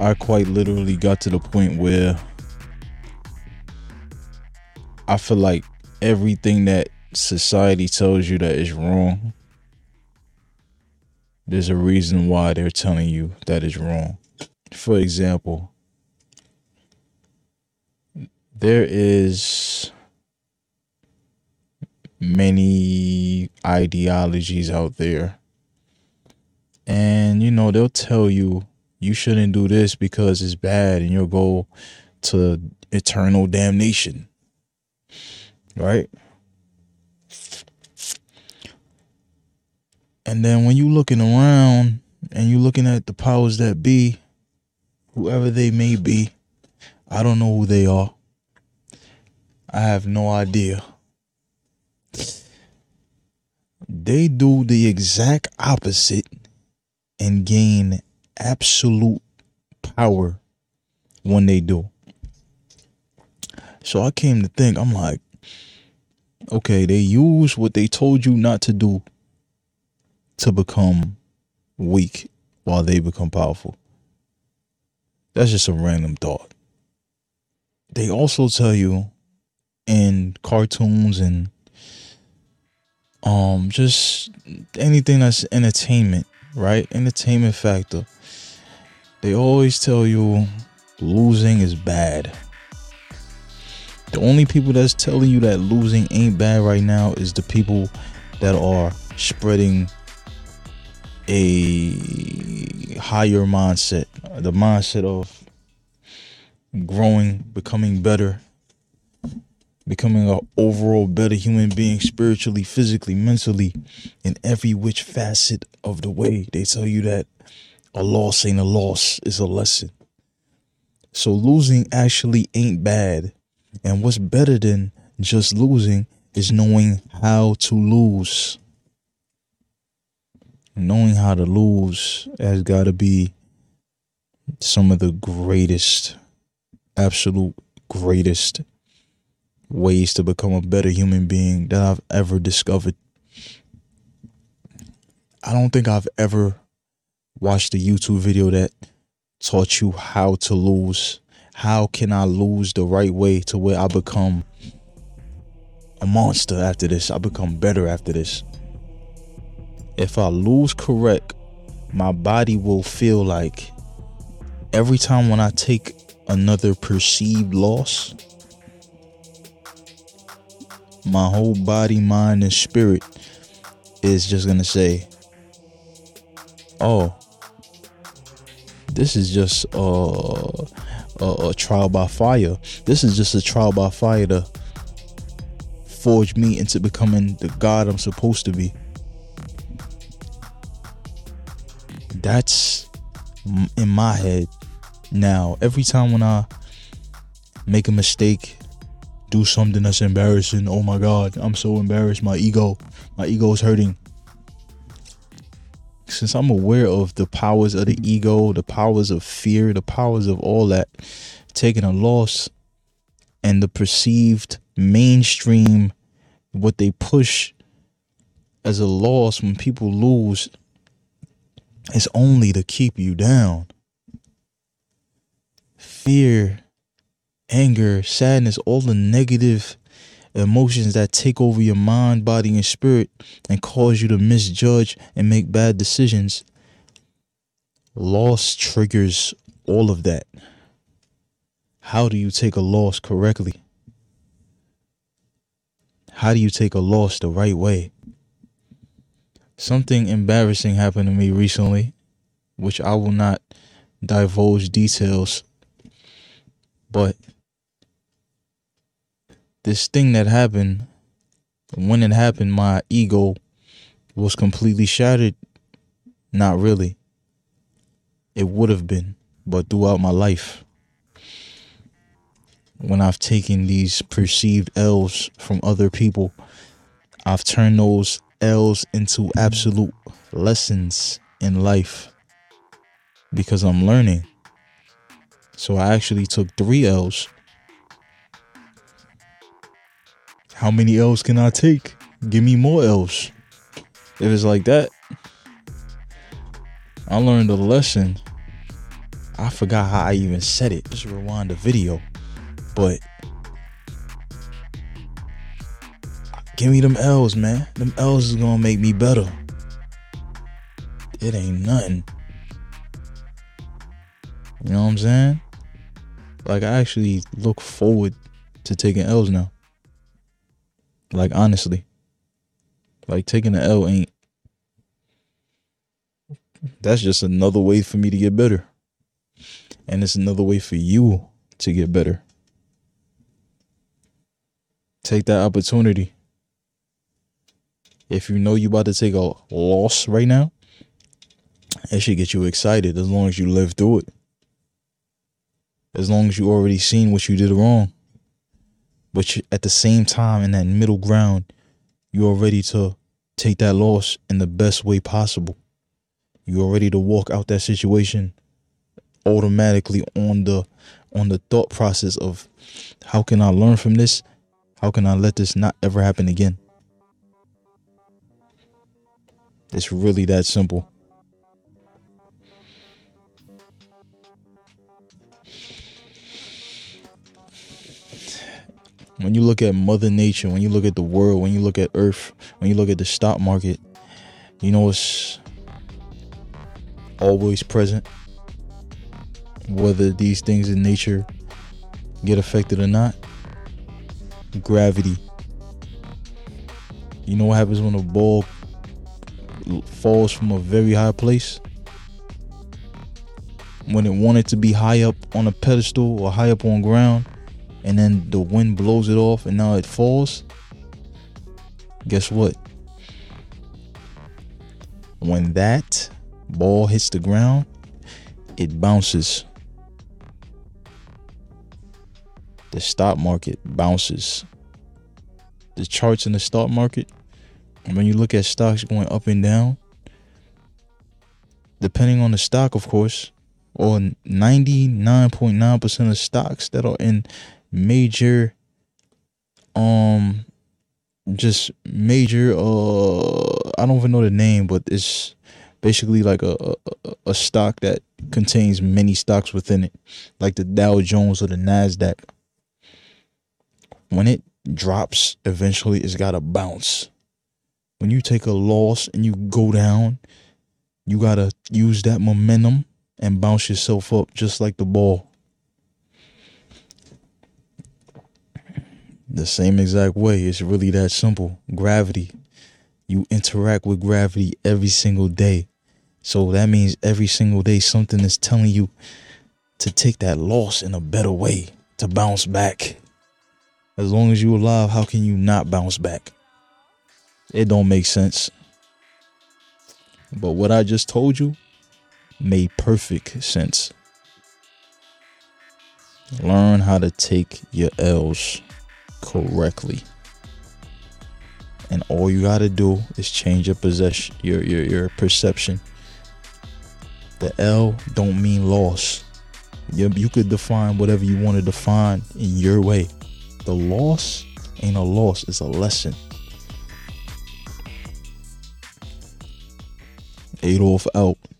I quite literally got to the point where I feel like everything that society tells you that is wrong, there's a reason why they're telling you that is wrong. For example, there is many ideologies out there, and you know, they'll tell you you shouldn't do this because it's bad and you'll go to eternal damnation, right? And then when you looking around and you looking at the powers that be, whoever they may be, I don't know who they are. I have no idea. They do the exact opposite and gain absolute power when they do. So I came to think, I'm like, okay, they use what they told you not to do to become weak while they become powerful. That's just a random thought. They also tell you in cartoons and just anything that's entertainment, right? Entertainment factor. They always tell you losing is bad. The only people that's telling you that losing ain't bad right now is the people that are spreading a higher mindset, the mindset of growing, becoming better, becoming an overall better human being, spiritually, physically, mentally, in every which facet of the way. They tell you that a loss ain't a loss, it's a lesson. So losing actually ain't bad. And what's better than just losing is knowing how to lose. Knowing how to lose has got to be some of the greatest, absolute greatest ways to become a better human being that I've ever discovered. I don't think I've ever watched a YouTube video that taught you how to lose. How can I lose the right way to where I become a monster after this? I become better after this. If I lose correct, my body will feel like every time when I take another perceived loss, my whole body, mind, and spirit is just going to say, oh, this is just a trial by fire. This is just a trial by fire to forge me into becoming the God I'm supposed to be. That's in my head. Now, every time when I make a mistake, do something that's embarrassing, oh my God, I'm so embarrassed, my ego is hurting. Since I'm aware of the powers of the ego, the powers of fear, the powers of all that, taking a loss and the perceived mainstream, what they push as a loss when people lose, it's only to keep you down. Fear, anger, sadness, all the negative emotions that take over your mind, body, and spirit and cause you to misjudge and make bad decisions. Loss triggers all of that. How do you take a loss correctly? How do you take a loss the right way? Something embarrassing happened to me recently, which I will not divulge details, but this thing that happened, when it happened, my ego was completely shattered. Not really. It would have been, but throughout my life, when I've taken these perceived L's from other people, I've turned those L's into absolute lessons in life because I'm learning. So I actually took 3 L's. How many L's can I take? Give me more L's. If it's like that, I learned a lesson. I forgot how I even said it. Just rewind the video. But give me them L's, man. Them L's is gonna make me better. It ain't nothing. You know what I'm saying? Like, I actually look forward to taking L's now. Like, honestly. Like, taking an L ain't... That's just another way for me to get better. And it's another way for you to get better. Take that opportunity. If you know you're about to take a loss right now, it should get you excited as long as you live through it. As long as you already seen what you did wrong. But at the same time, in that middle ground, you are ready to take that loss in the best way possible. You are ready to walk out that situation automatically on the thought process of, how can I learn from this? How can I let this not ever happen again? It's really that simple. When you look at Mother Nature, when you look at the world, when you look at Earth, when you look at the stock market, you know it's always present. Whether these things in nature get affected or not, gravity. You know what happens when a ball falls from a very high place? When it wanted to be high up on a pedestal or high up on ground, and then the wind blows it off and now it falls. Guess what? When that ball hits the ground, it bounces. The stock market bounces. The charts in the stock market, when you look at stocks going up and down, depending on the stock, of course, or 99.9% of stocks that are in major I don't even know the name, but it's basically like a stock that contains many stocks within it, like the Dow Jones or the Nasdaq. When it drops, eventually it's gotta bounce. When you take a loss and you go down, you gotta use that momentum and bounce yourself up, just like the ball. The same exact way. It's really that simple. Gravity. You interact with gravity every single day. So that means every single day something is telling you to take that loss in a better way, to bounce back. As long as you're alive, how can you not bounce back? It don't make sense. But what I just told you made perfect sense. Learn how to take your L's correctly, and all you gotta do is change your perception. The L don't mean loss. You could define whatever you want to define in your way. The loss ain't a loss, it's a lesson. Adolf out.